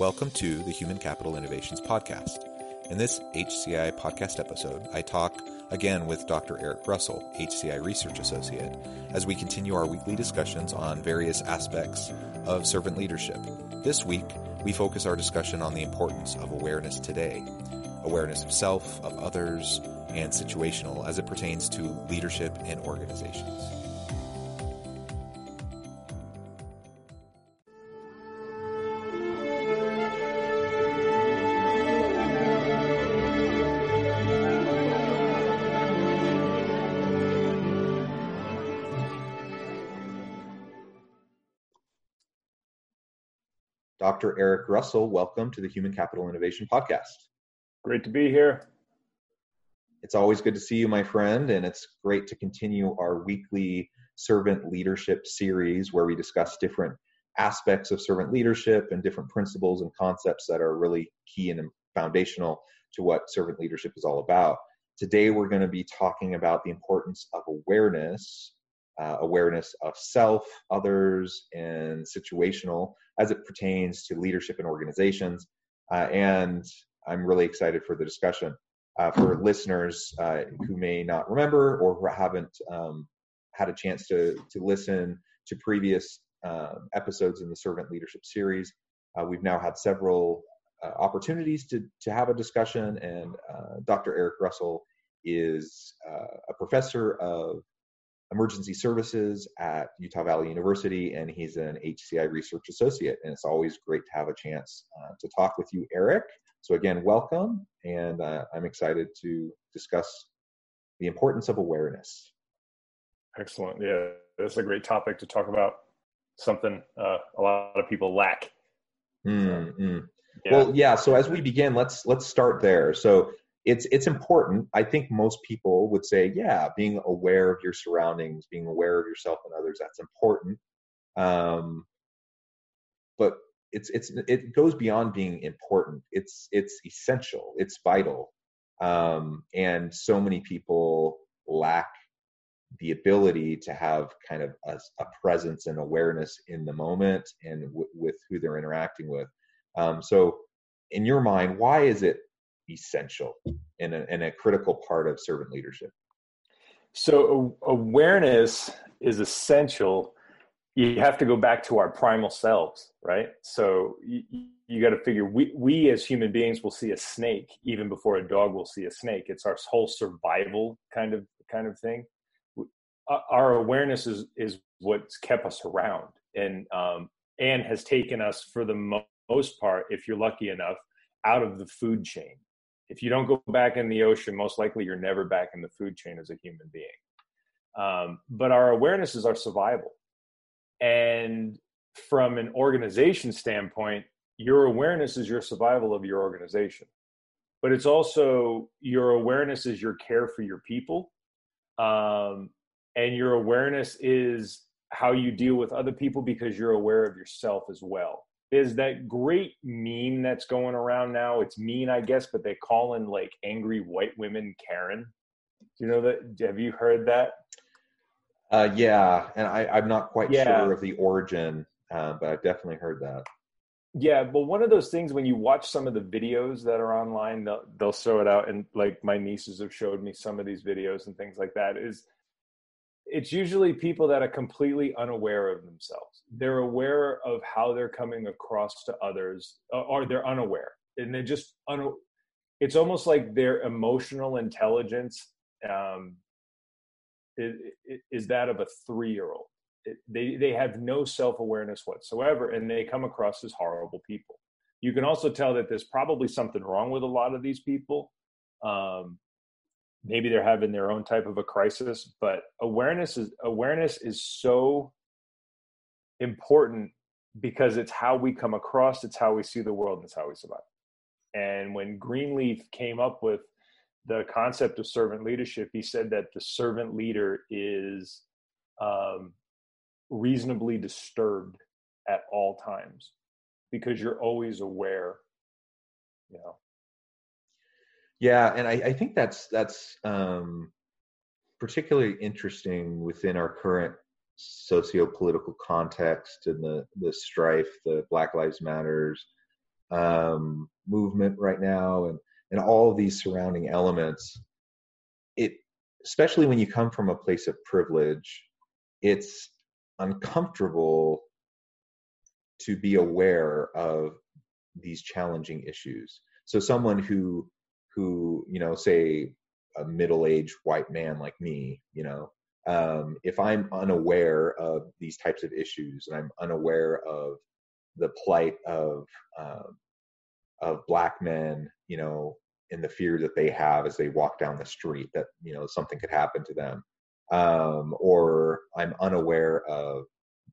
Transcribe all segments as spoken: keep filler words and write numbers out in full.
Welcome to the Human Capital Innovations Podcast. In this H C I podcast episode, I talk again with Doctor Eric Russell, H C I Research Associate, as we continue our weekly discussions on various aspects of servant leadership. This week, we focus our discussion on the importance of awareness today, awareness of self, of others, and situational as it pertains to leadership and organizations. Doctor Eric Russell, welcome to the Human Capital Innovation Podcast. Great to be here. It's always good to see you, my friend, and it's great to continue our weekly servant leadership series where we discuss different aspects of servant leadership and different principles and concepts that are really key and foundational to what servant leadership is all about. Today, we're going to be talking about the importance of awareness. Uh, awareness of self, others, and situational as it pertains to leadership and organizations. Uh, and I'm really excited for the discussion. Uh, for listeners uh, who may not remember or haven't um, had a chance to, to listen to previous uh, episodes in the Servant Leadership Series, uh, we've now had several uh, opportunities to, to have a discussion. And uh, Doctor Eric Russell is uh, a professor of emergency services at Utah Valley University, and he's an H C I research associate. And it's always great to have a chance uh, to talk with you, Eric. So again, welcome. And uh, I'm excited to discuss the importance of awareness. Excellent. Yeah, that's a great topic to talk about, something uh, a lot of people lack. Mm-hmm. Yeah. Well, yeah. So as we begin, let's, let's start there. So It's it's important. I think most people would say, yeah, being aware of your surroundings, being aware of yourself and others, that's important. Um, but it's it's it goes beyond being important. It's it's essential. It's vital. Um, and so many people lack the ability to have kind of a, a presence and awareness in the moment and w- with who they're interacting with. Um, so, in your mind, why is it essential and a, and a critical part of servant leadership? So awareness is essential. You have to go back to our primal selves, right? So you, you got to figure, we, we as human beings will see a snake even before a dog will see a snake. It's our whole survival kind of kind of thing. Our awareness is, is what's kept us around and, um, and has taken us, for the mo- most part, if you're lucky enough, out of the food chain. If you don't go back in the ocean, most likely you're never back in the food chain as a human being. Um, but our awareness is our survival. And from an organization standpoint, your awareness is your survival of your organization. But it's also, your awareness is your care for your people. Um, and your awareness is how you deal with other people, because you're aware of yourself as well. There's that great meme that's going around now. It's mean, I guess, but they call in like angry white women Karen. Do you know that? Have you heard that? Uh, yeah, and I, I'm not quite yeah. sure of the origin, uh, but I've definitely heard that. Yeah, but one of those things, when you watch some of the videos that are online, they'll, they'll show it out, and like my nieces have showed me some of these videos and things like that, is it's usually people that are completely unaware of themselves. They're aware of how they're coming across to others, or they're unaware. And they're just, un- it's almost like their emotional intelligence um, is, is that of a three-year-old. It, they, they have no self-awareness whatsoever, and they come across as horrible people. You can also tell that there's probably something wrong with a lot of these people. Um, Maybe they're having their own type of a crisis, but awareness is awareness is so important because it's how we come across, it's how we see the world, and it's how we survive. And when Greenleaf came up with the concept of servant leadership, he said that the servant leader is um, reasonably disturbed at all times, because you're always aware, you know. Yeah, and I, I think that's that's um, particularly interesting within our current socio-political context and the the strife, the Black Lives Matters um, movement right now, and and all of these surrounding elements. It, especially when you come from a place of privilege, it's uncomfortable to be aware of these challenging issues. So someone who, who, you know, say a middle-aged white man like me, you know, um, if I'm unaware of these types of issues, and I'm unaware of the plight of, um, of Black men, you know, and the fear that they have as they walk down the street that, you know, something could happen to them. Um, or I'm unaware of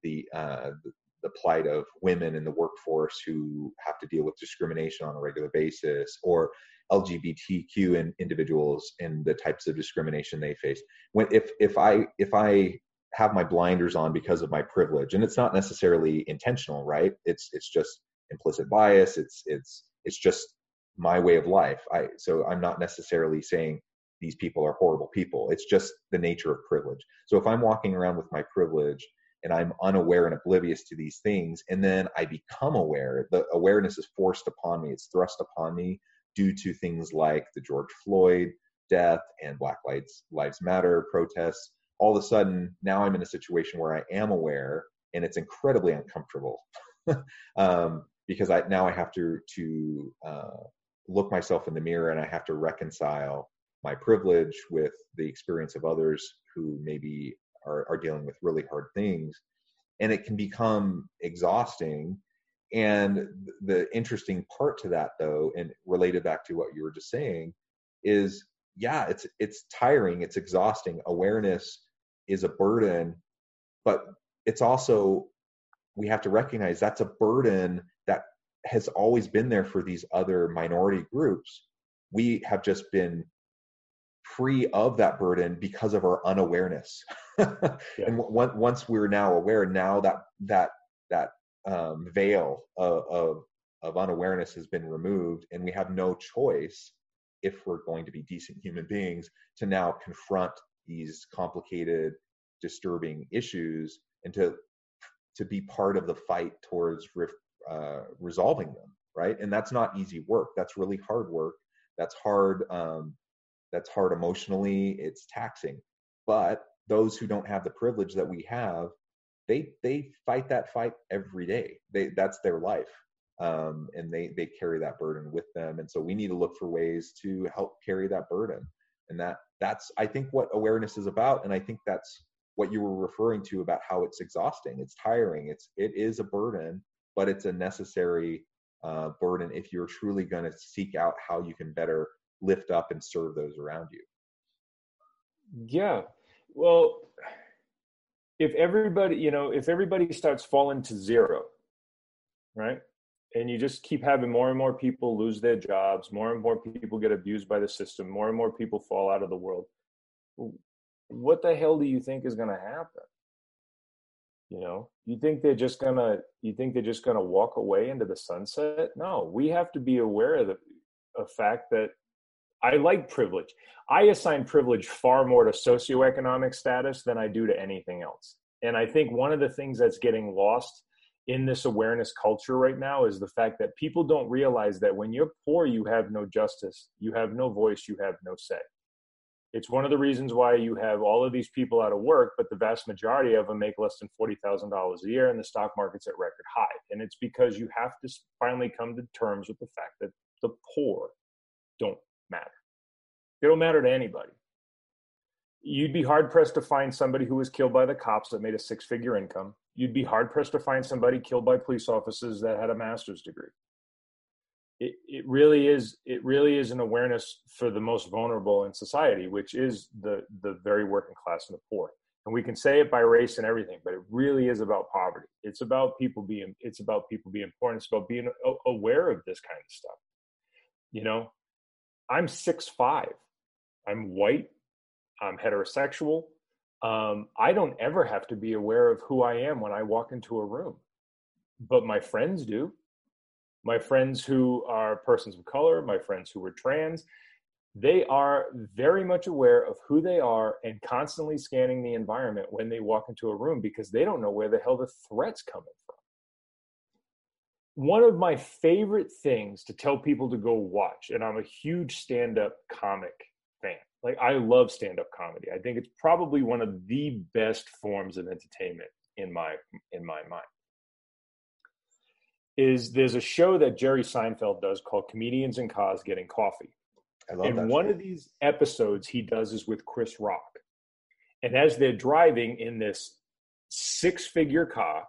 the, uh, the the plight of women in the workforce who have to deal with discrimination on a regular basis, or L G B T Q in individuals and the types of discrimination they face. When, if, if I, if I have my blinders on because of my privilege, and it's not necessarily intentional, right? It's, it's just implicit bias. It's, it's, it's just my way of life. I, so I'm not necessarily saying these people are horrible people. It's just the nature of privilege. So if I'm walking around with my privilege, and I'm unaware and oblivious to these things, and then I become aware, the awareness is forced upon me, it's thrust upon me due to things like the George Floyd death and Black Lives Matter protests. All of a sudden, now I'm in a situation where I am aware, and it's incredibly uncomfortable um, because I now I have to, to uh, look myself in the mirror, and I have to reconcile my privilege with the experience of others who maybe Are, are dealing with really hard things, and it can become exhausting. And the interesting part to that, though, and related back to what you were just saying, is yeah, it's it's tiring, it's exhausting. Awareness is a burden, but it's also, we have to recognize that's a burden that has always been there for these other minority groups. We have just been free of that burden because of our unawareness. yeah. And w- once we're now aware, now that that that um, veil of, of of unawareness has been removed, and we have no choice, if we're going to be decent human beings, to now confront these complicated, disturbing issues, and to to be part of the fight towards re- uh, resolving them. Right, and that's not easy work. That's really hard work. That's hard. Um, That's hard emotionally, it's taxing. But those who don't have the privilege that we have, they they fight that fight every day. They that's their life. Um, and they they carry that burden with them. And so we need to look for ways to help carry that burden. And that that's I think what awareness is about. And I think that's what you were referring to about how it's exhausting, it's tiring, it's it is a burden, but it's a necessary uh, burden if you're truly gonna seek out how you can better lift up and serve those around you. Yeah. Well, if everybody, you know, if everybody starts falling to zero, right? And you just keep having more and more people lose their jobs, more and more people get abused by the system, more and more people fall out of the world. What the hell do you think is going to happen? You know, you think they're just going to, you think they're just going to walk away into the sunset? No, we have to be aware of the of fact that I like privilege. I assign privilege far more to socioeconomic status than I do to anything else. And I think one of the things that's getting lost in this awareness culture right now is the fact that people don't realize that when you're poor, you have no justice, you have no voice, you have no say. It's one of the reasons why you have all of these people out of work, but the vast majority of them make less than forty thousand dollars a year, and the stock market's at record high. And it's because you have to finally come to terms with the fact that the poor don't matter. They don't matter to anybody. You'd be hard-pressed to find somebody who was killed by the cops that made a six-figure income. You'd be hard-pressed to find somebody killed by police officers that had a master's degree. It, it really is it really is an awareness for the most vulnerable in society, which is the, the very working class and the poor. And we can say it by race and everything, but it really is about poverty. It's about people being, it's about people being poor. It's about being aware of this kind of stuff. You know, I'm six five. I'm white. I'm heterosexual. Um, I don't ever have to be aware of who I am when I walk into a room, but my friends do. My friends who are persons of color, my friends who are trans, they are very much aware of who they are and constantly scanning the environment when they walk into a room because they don't know where the hell the threat's coming from. One of my favorite things to tell people to go watch, and I'm a huge stand-up comic fan. Like, I love stand-up comedy. I think it's probably one of the best forms of entertainment in my in my mind. Is there's a show that Jerry Seinfeld does called Comedians in Cars Getting Coffee. I love and that one show. Of these episodes he does is with Chris Rock. And as they're driving in this six-figure car,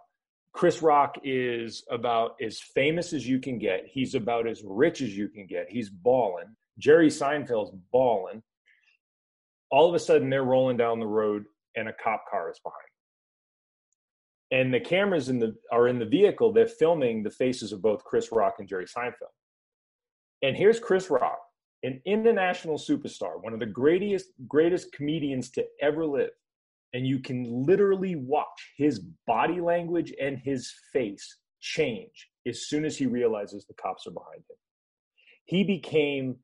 Chris Rock is about as famous as you can get. He's about as rich as you can get. He's balling. Jerry Seinfeld's balling. All of a sudden, they're rolling down the road, and a cop car is behind them. And the cameras in the are in the vehicle. They're filming the faces of both Chris Rock and Jerry Seinfeld. And here's Chris Rock, an international superstar, one of the greatest, greatest comedians to ever live. And you can literally watch his body language and his face change as soon as he realizes the cops are behind him. He became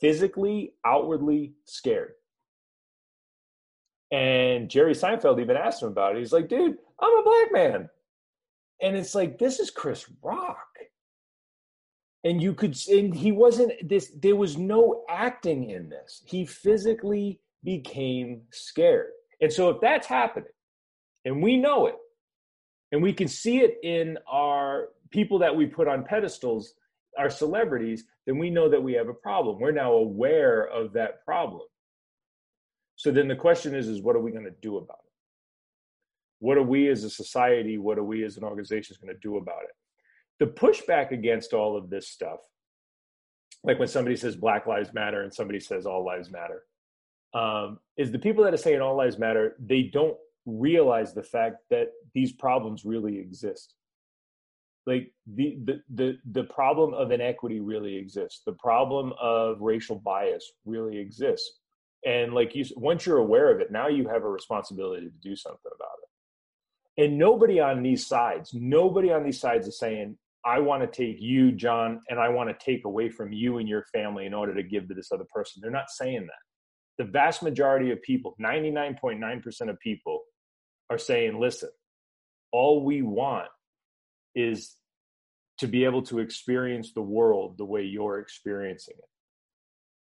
physically, outwardly scared. And Jerry Seinfeld even asked him about it. He's like, dude, I'm a black man. And it's like, this is Chris Rock. And you could, and he wasn't this, there was no acting in this. He physically became scared. And so if that's happening, and we know it, and we can see it in our people that we put on pedestals, our celebrities, then we know that we have a problem. We're now aware of that problem. So then the question is, is what are we going to do about it? What are we as a society, what are we as an organization going to do about it? The pushback against all of this stuff, like when somebody says Black Lives Matter and somebody says all lives matter, um, is the people that are saying all lives matter, they don't realize the fact that these problems really exist. Like the, the, the, the problem of inequity really exists. The problem of racial bias really exists. And like you, once you're aware of it, now you have a responsibility to do something about it. And nobody on these sides, nobody on these sides is saying, I want to take you, John, and I want to take away from you and your family in order to give to this other person. They're not saying that. The vast majority of people, ninety-nine point nine percent of people are saying, listen, all we want is to be able to experience the world the way you're experiencing it.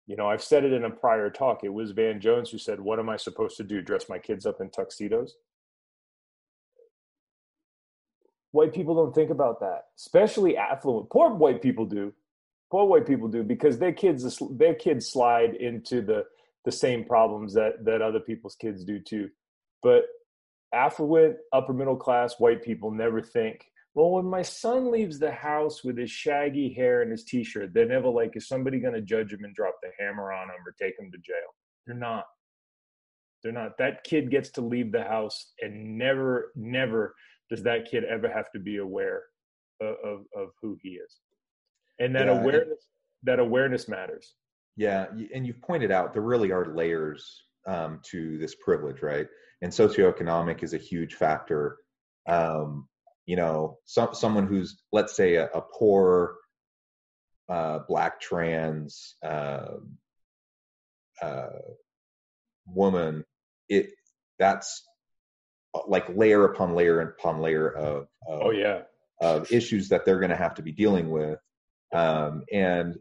You know, I've said it in a prior talk. It was Van Jones who said, what am I supposed to do? Dress my kids up in tuxedos? White people don't think about that, especially affluent. Poor white people do. Poor white people do because their kids their kids slide into the, the same problems that, that other people's kids do too. But affluent, upper middle class, white people never think, well, when my son leaves the house with his shaggy hair and his t-shirt, they're never like, is somebody going to judge him and drop the hammer on him or take him to jail? They're not. They're not. That kid gets to leave the house and never, never does that kid ever have to be aware of, of, of who he is. And that yeah, awareness, and, that awareness matters. Yeah. And you've pointed out there really are layers um, to this privilege, right? And socioeconomic is a huge factor. Um, You know, some someone who's, let's say, a, a poor uh, black trans uh, uh, woman. It that's like layer upon layer upon layer of, of oh yeah of issues that they're going to have to be dealing with. Um, and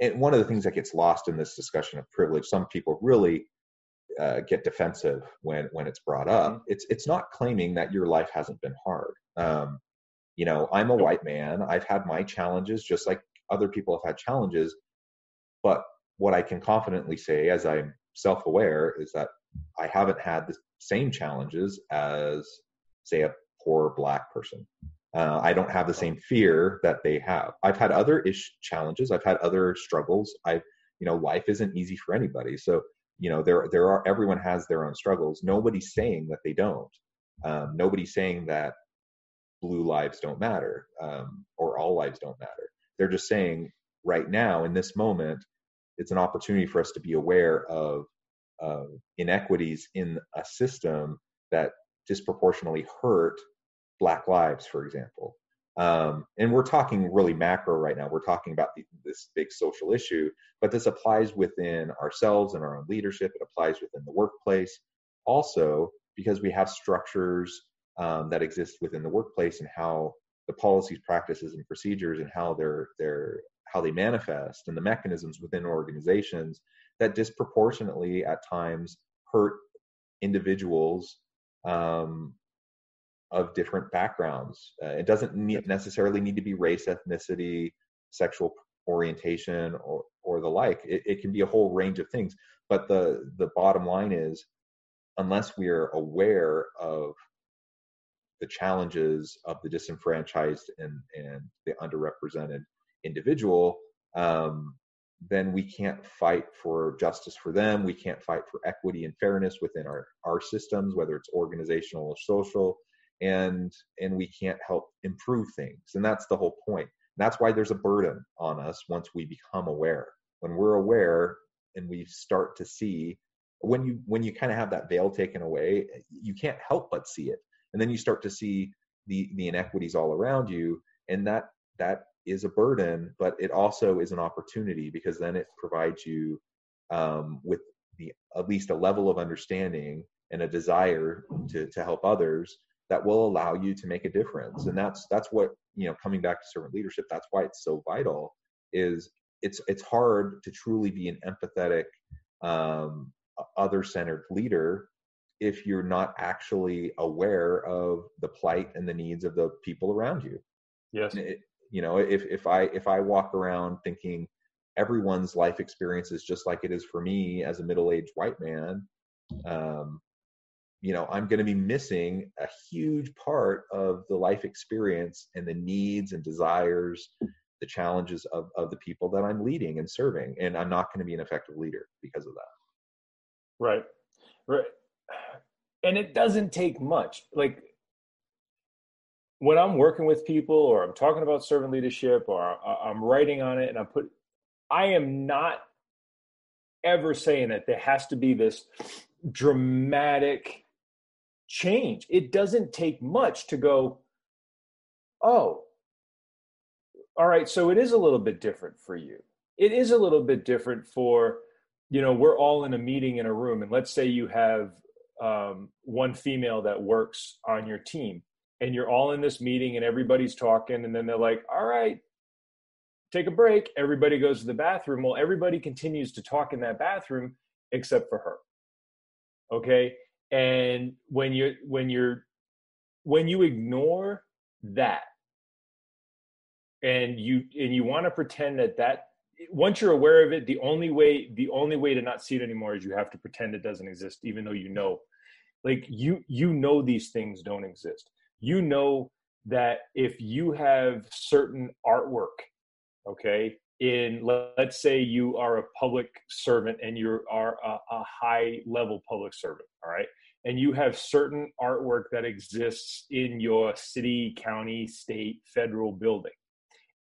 and one of the things that gets lost in this discussion of privilege, some people really uh, get defensive when when it's brought up. Mm-hmm. It's it's not claiming that your life hasn't been hard. Um, you know, I'm a white man. I've had my challenges just like other people have had challenges. But what I can confidently say as I'm self-aware is that I haven't had the same challenges as, say, a poor black person. Uh, I don't have the same fear that they have. I've had other ish challenges. I've had other struggles. I, you know, life isn't easy for anybody. So you know, there there are, everyone has their own struggles. Nobody's saying that they don't. Um, nobody's saying that blue lives don't matter, um, or all lives don't matter. They're just saying right now, in this moment, it's an opportunity for us to be aware of uh, inequities in a system that disproportionately hurt Black lives, for example. Um, and we're talking really macro right now. We're talking about the, this big social issue, but this applies within ourselves and our own leadership. It applies within the workplace also, because we have structures um, that exist within the workplace, and how the policies, practices, and procedures, and how they're they're how they manifest, and the mechanisms within organizations that disproportionately at times hurt individuals um, of different backgrounds. Uh, it doesn't need, necessarily need to be race, ethnicity, sexual orientation, or or the like. It, it can be a whole range of things. But the the bottom line is, unless we are aware of the challenges of the disenfranchised and, and the underrepresented individual, um, then we can't fight for justice for them. We can't fight for equity and fairness within our, our systems, whether it's organizational or social, and and we can't help improve things. And that's the whole point. And that's why there's a burden on us once we become aware. When we're aware and we start to see, when you when you kind of have that veil taken away, you can't help but see it. And then you start to see the the inequities all around you, and that that is a burden, but it also is an opportunity, because then it provides you um, with the at least a level of understanding and a desire to to help others that will allow you to make a difference. And that's that's what, you know, coming back to servant leadership, that's why it's so vital. Is it's it's hard to truly be an empathetic, um, other-centered leader if you're not actually aware of the plight and the needs of the people around you. Yes. It, you know, if if I if I walk around thinking everyone's life experience is just like it is for me as a middle-aged white man, um, you know, I'm going to be missing a huge part of the life experience and the needs and desires, the challenges of of the people that I'm leading and serving, and I'm not going to be an effective leader because of that. Right. Right. And it doesn't take much. Like, when I'm working with people, or I'm talking about servant leadership, or I'm writing on it, and I put, I am not ever saying that there has to be this dramatic change. It doesn't take much to go, oh, all right, so it is a little bit different for you. It is a little bit different for, you know, we're all in a meeting in a room, and let's say you have um, one female that works on your team, and you're all in this meeting and everybody's talking, and then they're like, all right, take a break. Everybody goes to the bathroom. Well, everybody continues to talk in that bathroom except for her. Okay. And when you're, when you're, when you ignore that, and you, and you want to pretend that that, once you're aware of it, the only way the only way to not see it anymore is you have to pretend it doesn't exist, even though you know, like you you know these things don't exist. You know that if you have certain artwork, okay, in let's say you are a public servant, and you are a, a high level public servant, all right, and you have certain artwork that exists in your city, county, state, federal building,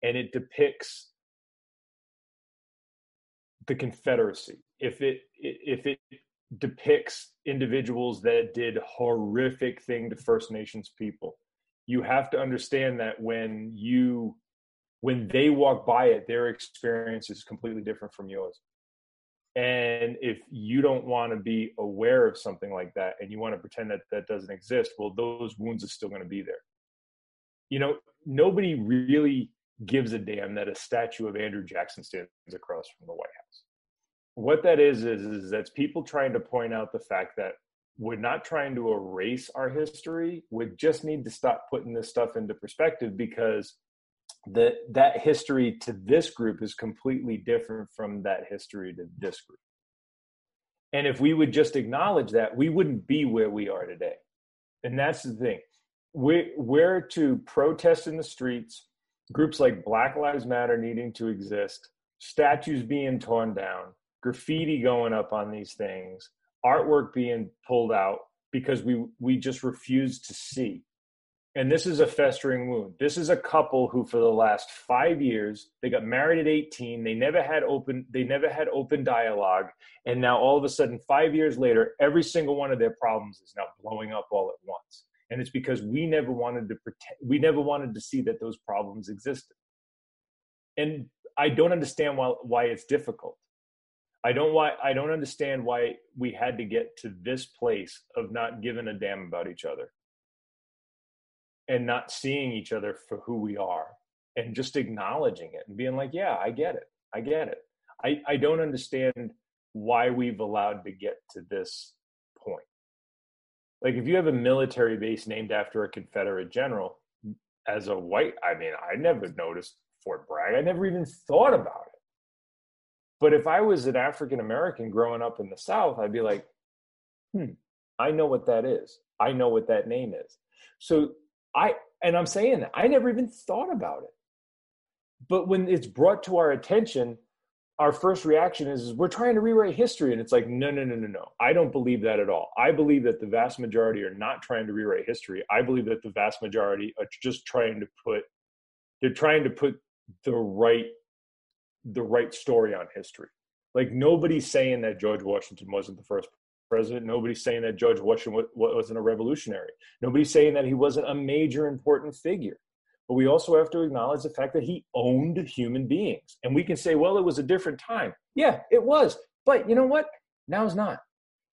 and it depicts the Confederacy, if it if it depicts individuals that did horrific thing to First Nations people, you have to understand that when you when they walk by it, their experience is completely different from yours. And if you don't want to be aware of something like that, and you want to pretend that that doesn't exist, well, those wounds are still going to be there. You know, nobody really gives a damn that a statue of Andrew Jackson stands across from the White House. What that is, is, is that's people trying to point out the fact that we're not trying to erase our history. We just need to stop putting this stuff into perspective, because the, that history to this group is completely different from that history to this group. And if we would just acknowledge that, we wouldn't be where we are today. And that's the thing. We, we're to protest in the streets, groups like Black Lives Matter needing to exist, statues being torn down, graffiti going up on these things, artwork being pulled out because we we just refuse to see. And this is a festering wound. This is a couple who for the last five years, they got married at eighteen. They never had open, they never had open dialogue. And now all of a sudden, five years later, every single one of their problems is now blowing up all at once. And it's because we never wanted to pretend, we never wanted to see that those problems existed. And I don't understand why, why it's difficult. I don't why I don't understand why we had to get to this place of not giving a damn about each other and not seeing each other for who we are and just acknowledging it and being like, yeah, I get it. I get it. I, I don't understand why we've allowed to get to this point. Like if you have a military base named after a Confederate general, as a white, I mean, I never noticed Fort Bragg. I never even thought about it. But if I was an African American growing up in the South, I'd be like, hmm, I know what that is. I know what that name is. So I, and I'm saying that, I never even thought about it. But when it's brought to our attention, our first reaction is, is we're trying to rewrite history. And it's like, no, no, no, no, no. I don't believe that at all. I believe that the vast majority are not trying to rewrite history. I believe that the vast majority are just trying to put, they're trying to put the right, the right story on history. Like nobody's saying that George Washington wasn't the first president. Nobody's saying that George Washington wasn't a revolutionary. Nobody's saying that he wasn't a major important figure. But we also have to acknowledge the fact that he owned human beings. And we can say, well, it was a different time. Yeah, it was. But you know what? Now's not.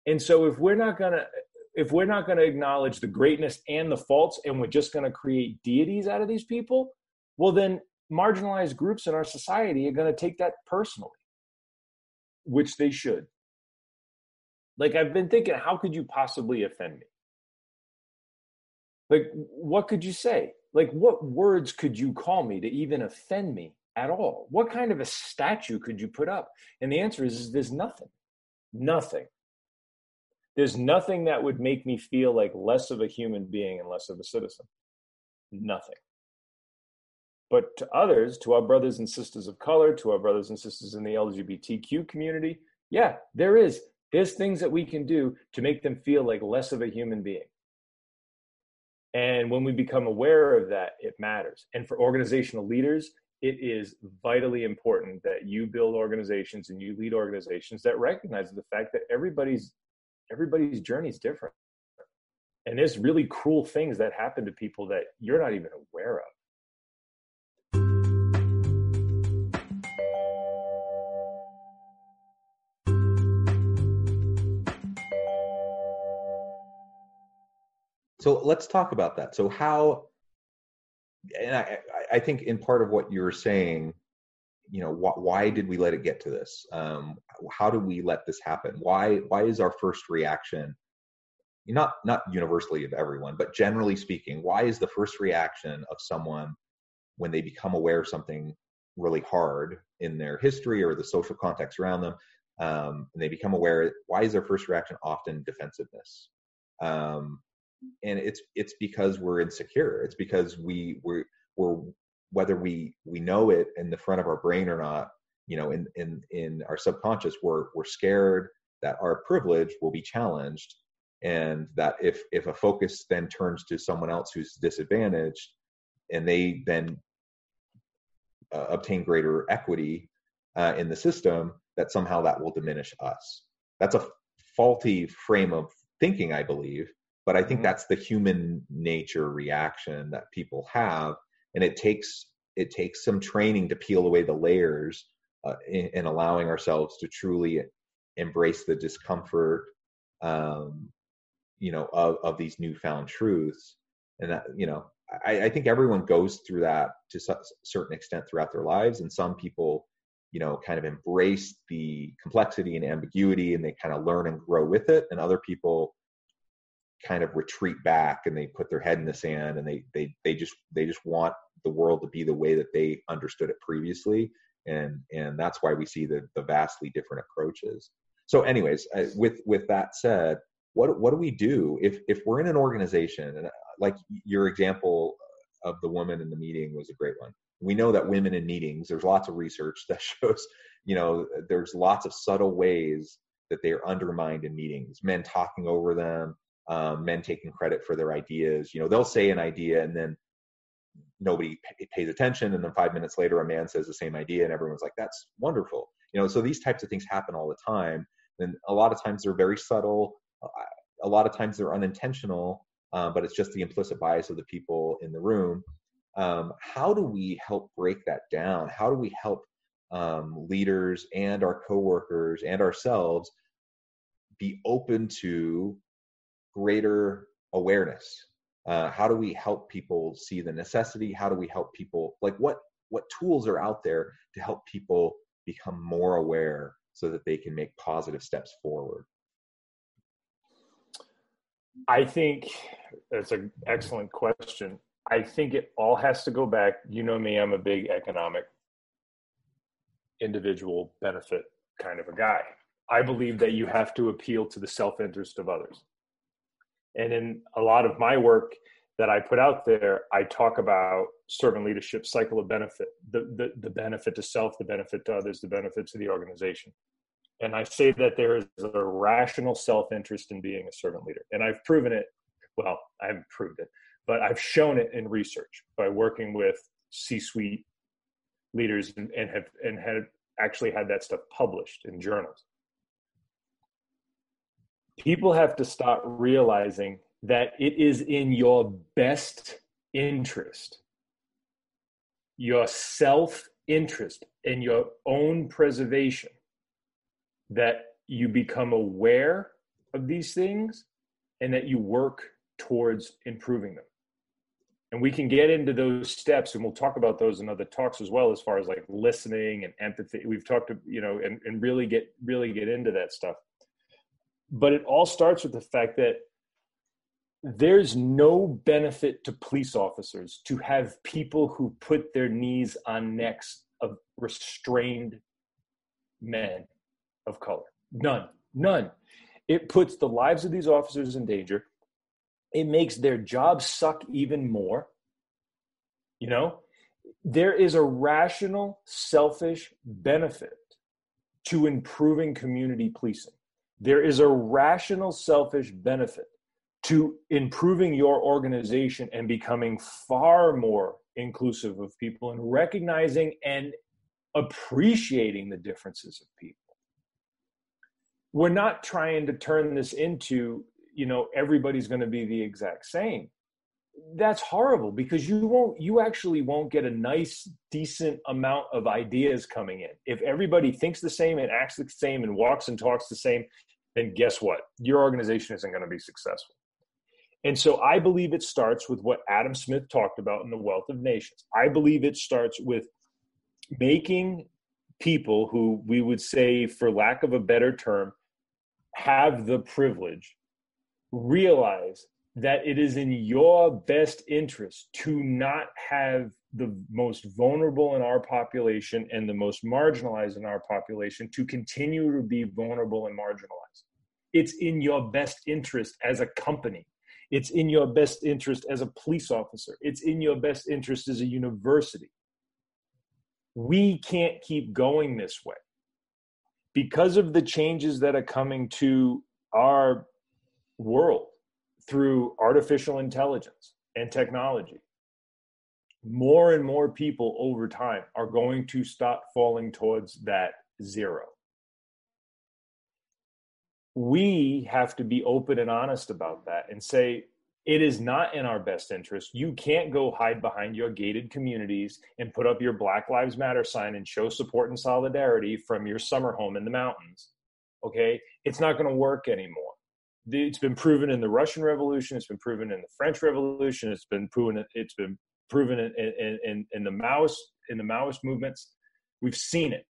And so if we're not going to, if we're not going to acknowledge the greatness and the faults, and we're just going to create deities out of these people, well, then marginalized groups in our society are going to take that personally, which they should. Like I've been thinking, how could you possibly offend me? Like, what could you say? Like, what words could you call me to even offend me at all? What kind of a statue could you put up? And the answer is, is there's nothing, nothing. There's nothing that would make me feel like less of a human being and less of a citizen, nothing. But to others, to our brothers and sisters of color, to our brothers and sisters in the L G B T Q community, yeah, there is. There's things that we can do to make them feel like less of a human being. And when we become aware of that, it matters. And for organizational leaders, it is vitally important that you build organizations and you lead organizations that recognize the fact that everybody's everybody's journey is different. And there's really cruel things that happen to people that you're not even aware of. So let's talk about that. So how, and I, I think in part of what you were saying, you know, wh- why did we let it get to this? Um, how do we let this happen? Why why is our first reaction, not not universally of everyone, but generally speaking, why is the first reaction of someone when they become aware of something really hard in their history or the social context around them, um, and they become aware, why is their first reaction often defensiveness? Um, And it's it's because we're insecure. It's because we we're, we're whether we we know it in the front of our brain or not, you know, in in in our subconscious, we're we're scared that our privilege will be challenged, and that if if a focus then turns to someone else who's disadvantaged, and they then uh, obtain greater equity uh, in the system, that somehow that will diminish us. That's a faulty frame of thinking, I believe. But I think that's the human nature reaction that people have, and it takes it takes some training to peel away the layers uh, in, in allowing ourselves to truly embrace the discomfort, um, you know, of, of these newfound truths. And that, you know, I, I think everyone goes through that to a certain extent throughout their lives, and some people, you know, kind of embrace the complexity and ambiguity, and they kind of learn and grow with it, and other people kind of retreat back and they put their head in the sand and they they they just they just want the world to be the way that they understood it previously, and and that's why we see the the vastly different approaches. So anyways, I, with with that said, what what do we do if if we're in an organization, and like your example of the woman in the meeting was a great one, We know that women in meetings, there's lots of research that shows, you know, there's lots of subtle ways that they are undermined in meetings, men talking over them, um, men taking credit for their ideas. You know, they'll say an idea and then nobody p- pays attention. And then five minutes later, a man says the same idea and everyone's like, that's wonderful. You know, so these types of things happen all the time. And a lot of times they're very subtle. A lot of times they're unintentional, uh, but it's just the implicit bias of the people in the room. Um, how do we help break that down? How do we help um, leaders and our coworkers and ourselves be open to greater awareness? Uh, how do we help people see the necessity? How do we help people, like what, what tools are out there to help people become more aware so that they can make positive steps forward? I think that's an excellent question. I think it all has to go back. You know me, I'm a big economic individual benefit kind of a guy. I believe that you have to appeal to the self-interest of others. And in a lot of my work that I put out there, I talk about servant leadership, cycle of benefit, the, the, the benefit to self, the benefit to others, the benefit to the organization. And I say that there is a rational self-interest in being a servant leader. And I've proven it. Well, I haven't proved it, but I've shown it in research by working with C-suite leaders and, and have and had actually had that stuff published in journals. People have to stop realizing that it is in your best interest, your self-interest and your own preservation, that you become aware of these things and that you work towards improving them. And we can get into those steps, and we'll talk about those in other talks as well, as far as like listening and empathy. We've talked to, you know, and, and really get really get into that stuff. But it all starts with the fact that there's no benefit to police officers to have people who put their knees on necks of restrained men of color. None, none. It puts the lives of these officers in danger. It makes their job suck even more. You know, there is a rational, selfish benefit to improving community policing. There is a rational, selfish benefit to improving your organization and becoming far more inclusive of people and recognizing and appreciating the differences of people. We're not trying to turn this into, you know, everybody's going to be the exact same. That's horrible, because you won't, you actually won't get a nice, decent amount of ideas coming in. If everybody thinks the same and acts the same and walks and talks the same, then guess what? Your organization isn't going to be successful. And so I believe it starts with what Adam Smith talked about in The Wealth of Nations. I believe it starts with making people who we would say, for lack of a better term, have the privilege, realize that it is in your best interest to not have the most vulnerable in our population and the most marginalized in our population to continue to be vulnerable and marginalized. It's in your best interest as a company. It's in your best interest as a police officer. It's in your best interest as a university. We can't keep going this way. Because of the changes that are coming to our world through artificial intelligence and technology, more and more people over time are going to stop falling towards that zero. We have to be open and honest about that and say, it is not in our best interest. You can't go hide behind your gated communities and put up your Black Lives Matter sign and show support and solidarity from your summer home in the mountains. Okay? It's not going to work anymore. It's been proven in the Russian Revolution. It's been proven in the French Revolution. It's been proven. It's been proven in, in, in, in the Maoist in the Maoist movements. We've seen it.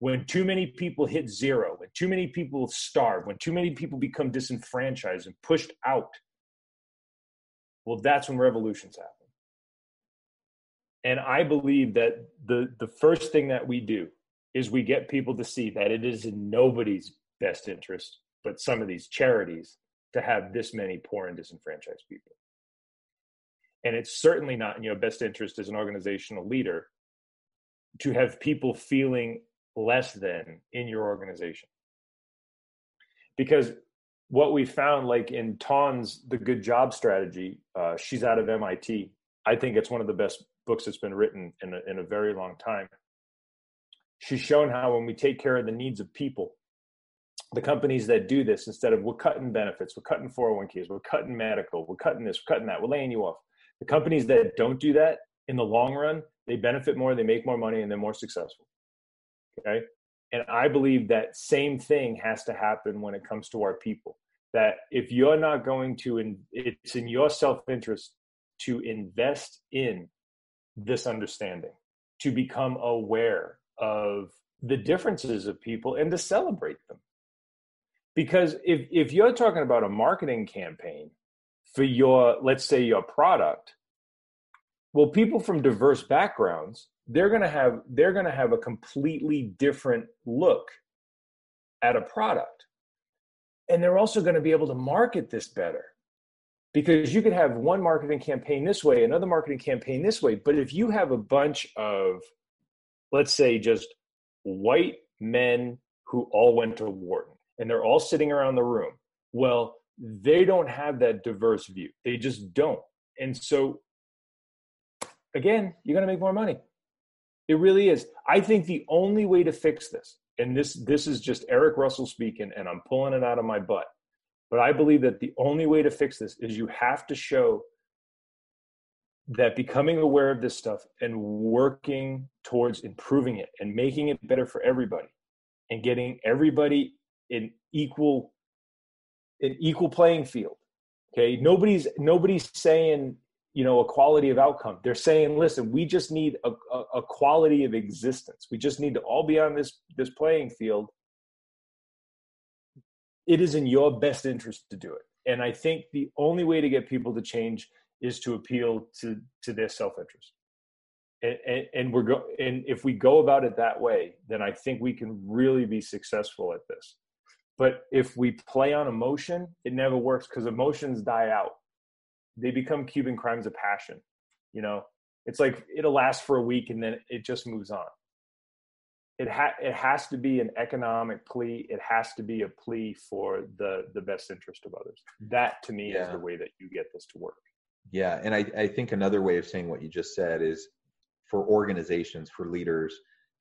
When too many people hit zero, when too many people starve, when too many people become disenfranchised and pushed out, well, that's when revolutions happen. And I believe that the the first thing that we do is we get people to see that it is in nobody's best interest but some of these charities to have this many poor and disenfranchised people. And it's certainly not in your best interest as an organizational leader to have people feeling less than in your organization. Because what we found, like in Ton's The Good Job Strategy, uh, she's out of M I T. I think it's one of the best books that's been written in a, in a very long time. She's shown how when we take care of the needs of people, the companies that do this, instead of we're cutting benefits, we're cutting four oh one k's, we're cutting medical, we're cutting this, we're cutting that, we're laying you off. The companies that don't do that, in the long run, they benefit more, they make more money, and they're more successful. Okay? And I believe that same thing has to happen when it comes to our people. That if you're not going to, in, it's in your self-interest to invest in this understanding, to become aware of the differences of people and to celebrate them. Because if, if you're talking about a marketing campaign for your, let's say your product, well, people from diverse backgrounds, they're going to have, they're going to have a completely different look at a product. And they're also going to be able to market this better, because you could have one marketing campaign this way, another marketing campaign this way. But if you have a bunch of, let's say, just white men who all went to Wharton and they're all sitting around the room, well, they don't have that diverse view. They just don't. And so, again, you're going to make more money. It really is. I think the only way to fix this, and this this is just Eric Russell speaking, and I'm pulling it out of my butt, but I believe that the only way to fix this is you have to show that becoming aware of this stuff and working towards improving it and making it better for everybody and getting everybody in equal an equal playing field. Okay? Nobody's nobody's saying, you know, a quality of outcome. They're saying, listen, we just need a, a, a quality of existence. We just need to all be on this, this playing field. It is in your best interest to do it. And I think the only way to get people to change is to appeal to, to their self-interest. And, and, and we're go- and if we go about it that way, then I think we can really be successful at this. But if we play on emotion, it never works, because emotions die out. They become Cuban crimes of passion. You know, it's like it'll last for a week and then it just moves on. It ha- it has to be an economic plea. It has to be a plea for the, the best interest of others. That, to me, yeah. is the way that you get this to work. Yeah. And I, I think another way of saying what you just said is, for organizations, for leaders,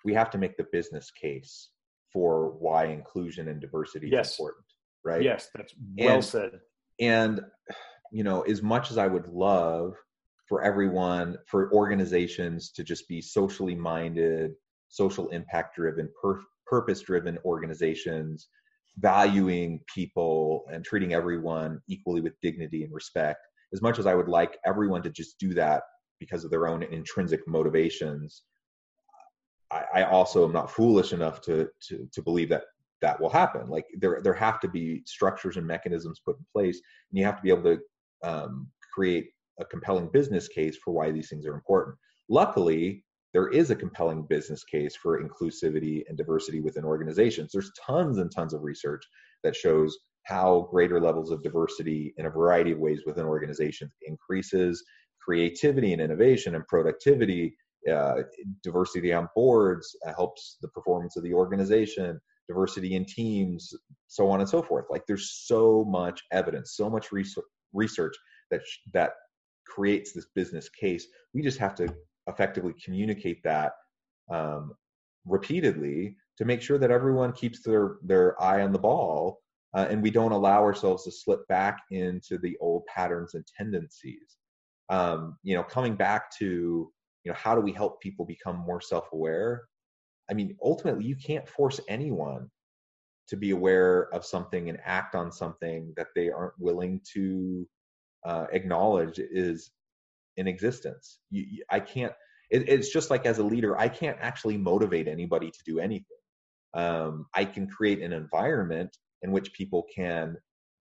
we have to make the business case for why inclusion and diversity yes. is important, right? Yes. That's well and, said. And, you know, as much as I would love for everyone, for organizations to just be socially minded, social impact driven, pur- purpose driven organizations, valuing people and treating everyone equally with dignity and respect, as much as I would like everyone to just do that because of their own intrinsic motivations, I, I also am not foolish enough to, to, to believe that that will happen. Like there, there have to be structures and mechanisms put in place, and you have to be able to Um, create a compelling business case for why these things are important. Luckily, there is a compelling business case for inclusivity and diversity within organizations. There's tons and tons of research that shows how greater levels of diversity in a variety of ways within organizations increases creativity and innovation and productivity. Uh, diversity on boards uh, helps the performance of the organization, diversity in teams, so on and so forth. Like there's so much evidence, so much research. research that that creates this business case. We just have to effectively communicate that um, repeatedly to make sure that everyone keeps their, their eye on the ball uh, and we don't allow ourselves to slip back into the old patterns and tendencies. Um, you know, coming back to, you know, how do we help people become more self-aware? I mean, ultimately, you can't force anyone to be aware of something and act on something that they aren't willing to uh, acknowledge is in existence. You, you, I can't, it, it's just like as a leader, I can't actually motivate anybody to do anything. Um, I can create an environment in which people can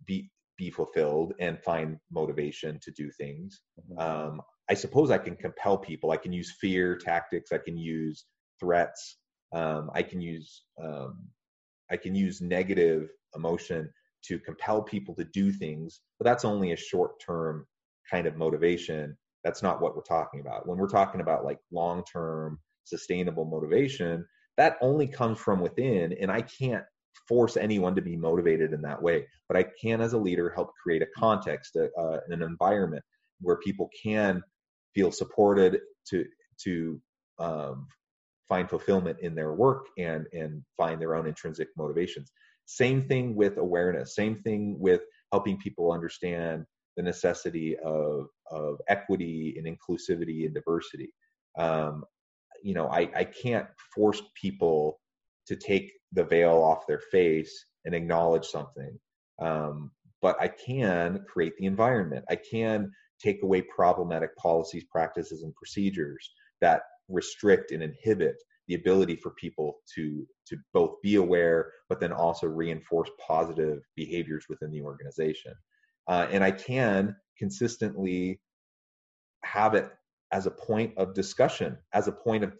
be, be fulfilled and find motivation to do things. Mm-hmm. Um, I suppose I can compel people. I can use fear tactics. I can use threats. Um, I can use, um, I can use negative emotion to compel people to do things, but that's only a short-term kind of motivation. That's not what we're talking about. When we're talking about like long-term sustainable motivation, that only comes from within. And I can't force anyone to be motivated in that way. But I can, as a leader, help create a context, a, uh, an environment where people can feel supported to to um, find fulfillment in their work and and find their own intrinsic motivations. Same thing with awareness. Same thing with helping people understand the necessity of of equity and inclusivity and diversity. Um, you know, I, I can't force people to take the veil off their face and acknowledge something. Um, but I can create the environment. I can take away problematic policies, practices, and procedures that restrict and inhibit the ability for people to, to both be aware, but then also reinforce positive behaviors within the organization. Uh, and I can consistently have it as a point of discussion, as a point of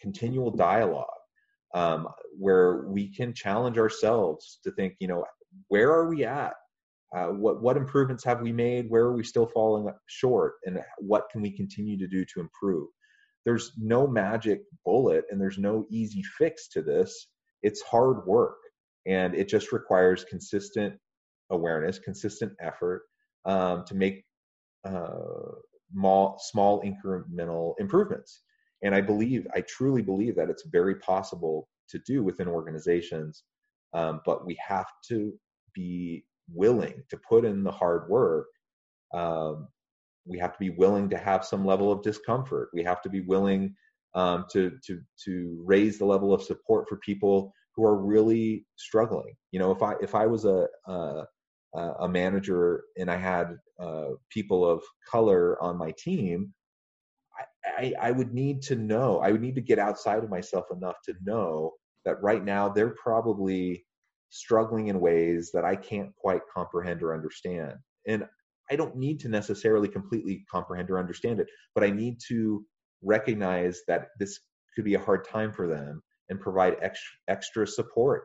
continual dialogue, um, where we can challenge ourselves to think, you know, where are we at? Uh, what what improvements have we made? Where are we still falling short? And what can we continue to do to improve? There's no magic bullet and there's no easy fix to this. It's hard work, and it just requires consistent awareness, consistent effort um, to make uh, small, small incremental improvements. And I believe, I truly believe that it's very possible to do within organizations, um, but we have to be willing to put in the hard work. Um, we have to be willing to have some level of discomfort. We have to be willing um, to, to, to raise the level of support for people who are really struggling. You know, if I, if I was a, a, a manager and I had uh, people of color on my team, I, I, I would need to know, I would need to get outside of myself enough to know that right now they're probably struggling in ways that I can't quite comprehend or understand. And I don't need to necessarily completely comprehend or understand it, but I need to recognize that this could be a hard time for them and provide extra, extra support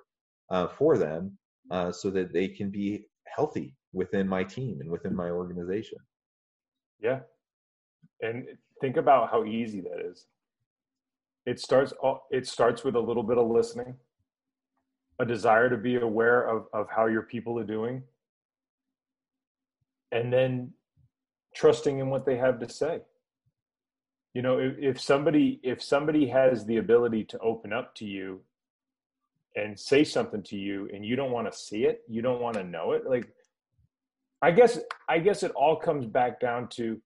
uh, for them uh, so that they can be healthy within my team and within my organization. Yeah. And think about how easy that is. It starts, it starts with a little bit of listening, a desire to be aware of, of how your people are doing, and then trusting in what they have to say. You know, if, if somebody if somebody has the ability to open up to you and say something to you and you don't want to see it, you don't want to know it, like, I guess I guess it all comes back down to,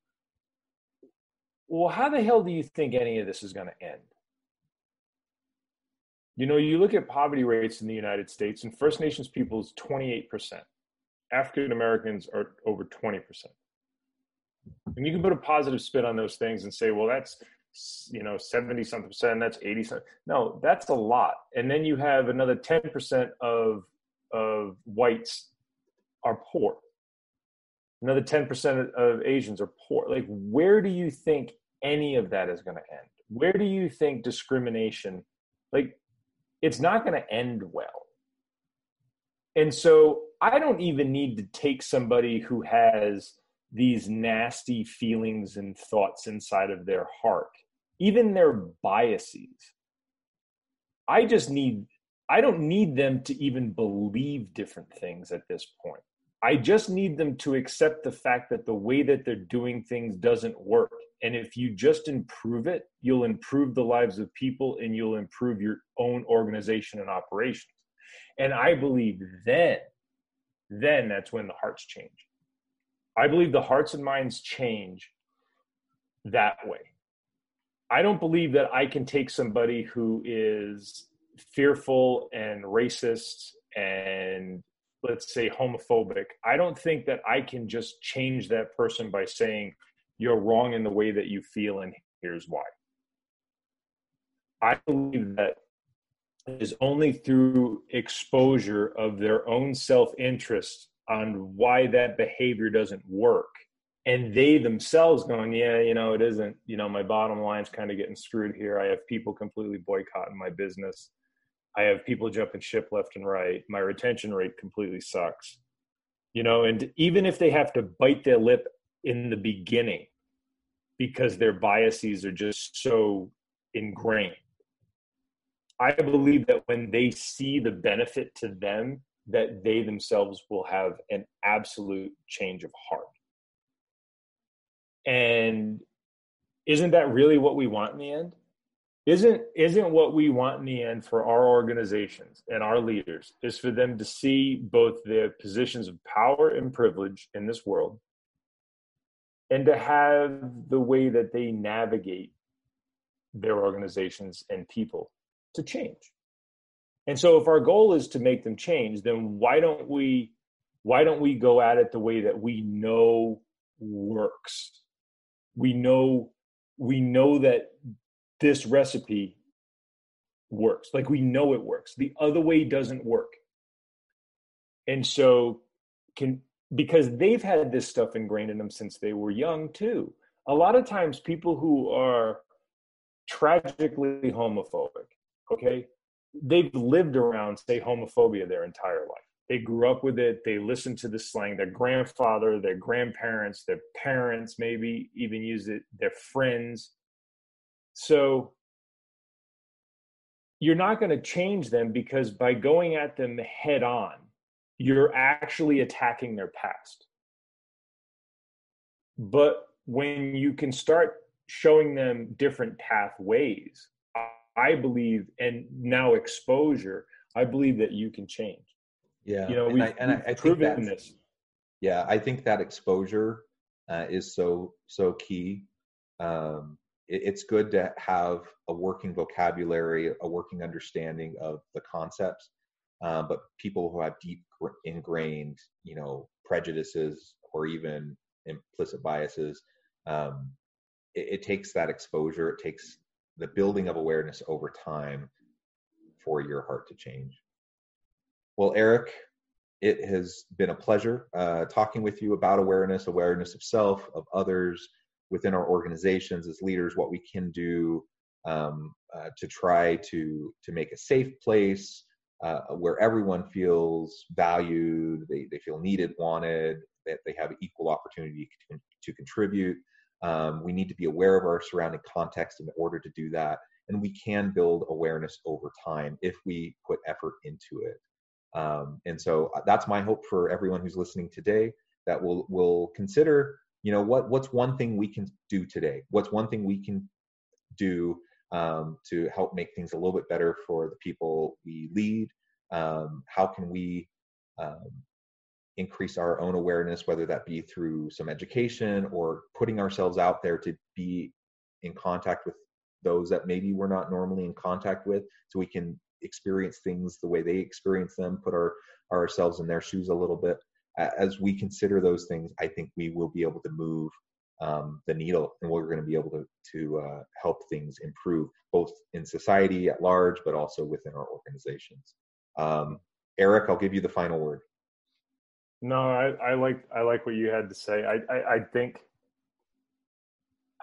well, how the hell do you think any of this is going to end? You know, you look at poverty rates in the United States, and First Nations people's twenty-eight percent. African Americans are over twenty percent. And you can put a positive spin on those things and say, well, that's, you know, seventy something percent, that's eighty something. No, that's a lot. And then you have another ten percent of, of whites are poor. Another ten percent of Asians are poor. Like, where do you think any of that is going to end? Where do you think discrimination, like, it's not going to end well. And so I don't even need to take somebody who has these nasty feelings and thoughts inside of their heart, even their biases. I just need, I don't need them to even believe different things at this point. I just need them to accept the fact that the way that they're doing things doesn't work. And if you just improve it, you'll improve the lives of people and you'll improve your own organization and operations. And I believe then, then that's when the hearts change. I believe the hearts and minds change that way. I don't believe that I can take somebody who is fearful and racist and, let's say, homophobic. I don't think that I can just change that person by saying, you're wrong in the way that you feel, and here's why. I believe that it is only through exposure of their own self-interest on why that behavior doesn't work, and they themselves going, yeah, you know, it isn't, you know, my bottom line's kind of getting screwed here. I have people completely boycotting my business. I have people jumping ship left and right. My retention rate completely sucks. You know, and even if they have to bite their lip in the beginning because their biases are just so ingrained. I believe that when they see the benefit to them, that they themselves will have an absolute change of heart. And isn't that really what we want in the end? Isn't isn't what we want in the end for our organizations and our leaders is for them to see both their positions of power and privilege in this world, and to have the way that they navigate their organizations and people to change. And so if our goal is to make them change, then why don't we why don't we go at it the way that we know works? We know we know that this recipe works. Like, we know it works. The other way doesn't work. And so can because they've had this stuff ingrained in them since they were young too. A lot of times people who are tragically homophobic, okay, they've lived around, say, homophobia their entire life. They grew up with it. They listened to the slang. Their grandfather, their grandparents, their parents maybe even used it, their friends. So you're not going to change them, because by going at them head on, you're actually attacking their past. But when you can start showing them different pathways, I believe, and now exposure, I believe that you can change. Yeah. You know, we've, and I, and we've I, I proven think this. Yeah. I think that exposure uh, is so, so key. Um, it, it's good to have a working vocabulary, a working understanding of the concepts. Uh, but people who have deep ingrained, you know, prejudices or even implicit biases, um, it, it takes that exposure. It takes the building of awareness over time for your heart to change. Well, Eric, it has been a pleasure uh, talking with you about awareness, awareness of self, of others, within our organizations as leaders, what we can do um, uh, to try to, to make a safe place, Uh, where everyone feels valued, they, they feel needed, wanted, that they have equal opportunity to, to contribute. Um, we need to be aware of our surrounding context in order to do that. And we can build awareness over time if we put effort into it. Um, and so that's my hope for everyone who's listening today, that we'll, we'll consider, you know, what, what's one thing we can do today? What's one thing we can do Um, to help make things a little bit better for the people we lead? Um, how can we um, increase our own awareness, whether that be through some education or putting ourselves out there to be in contact with those that maybe we're not normally in contact with, so we can experience things the way they experience them, put our ourselves in their shoes a little bit. As we consider those things, I think we will be able to move Um, the needle, and we're going to be able to, to uh, help things improve, both in society at large, but also within our organizations. Um, Eric, I'll give you the final word. No, I, I like I like what you had to say. I, I, I think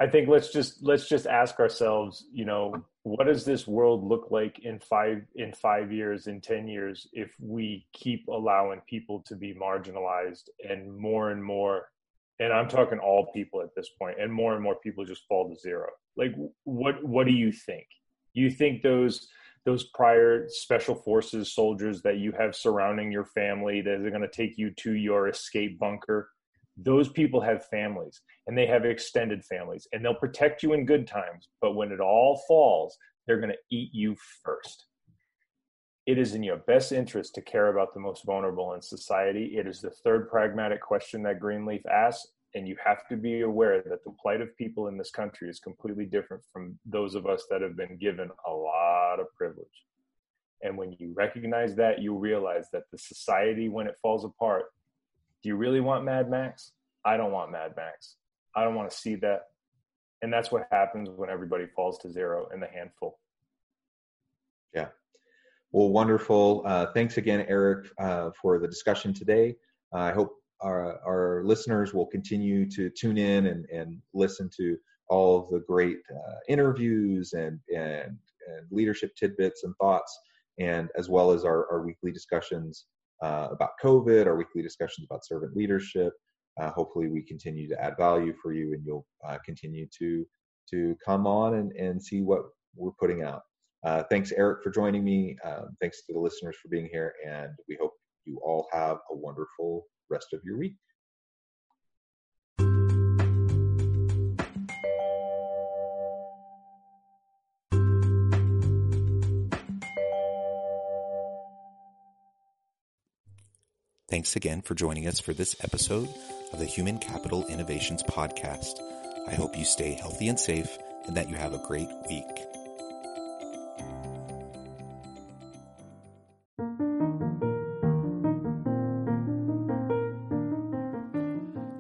I think let's just let's just ask ourselves, you know, what does this world look like in five in five years, in ten years, if we keep allowing people to be marginalized and more and more. And I'm talking all people at this point, and more and more people just fall to zero. Like, what what do you think? You think those those prior special forces soldiers that you have surrounding your family, that they're going to take you to your escape bunker? Those people have families, and they have extended families, and they'll protect you in good times. But when it all falls, they're going to eat you first. It is in your best interest to care about the most vulnerable in society. It is the third pragmatic question that Greenleaf asks, and you have to be aware that the plight of people in this country is completely different from those of us that have been given a lot of privilege. And when you recognize that, you realize that the society, when it falls apart, do you really want Mad Max? I don't want Mad Max. I don't want to see that. And that's what happens when everybody falls to zero in the handful. Yeah. Well, wonderful. Uh, thanks again, Eric, uh, for the discussion today. Uh, I hope our, our listeners will continue to tune in and, and listen to all of the great uh, interviews and, and, and leadership tidbits and thoughts, and as well as our, our weekly discussions uh, about COVID, our weekly discussions about servant leadership. Uh, hopefully we continue to add value for you, and you'll uh, continue to to come on and, and see what we're putting out. Uh, thanks, Eric, for joining me. Um, thanks to the listeners for being here, and we hope you all have a wonderful rest of your week. Thanks again for joining us for this episode of the Human Capital Innovations Podcast. I hope you stay healthy and safe, and that you have a great week.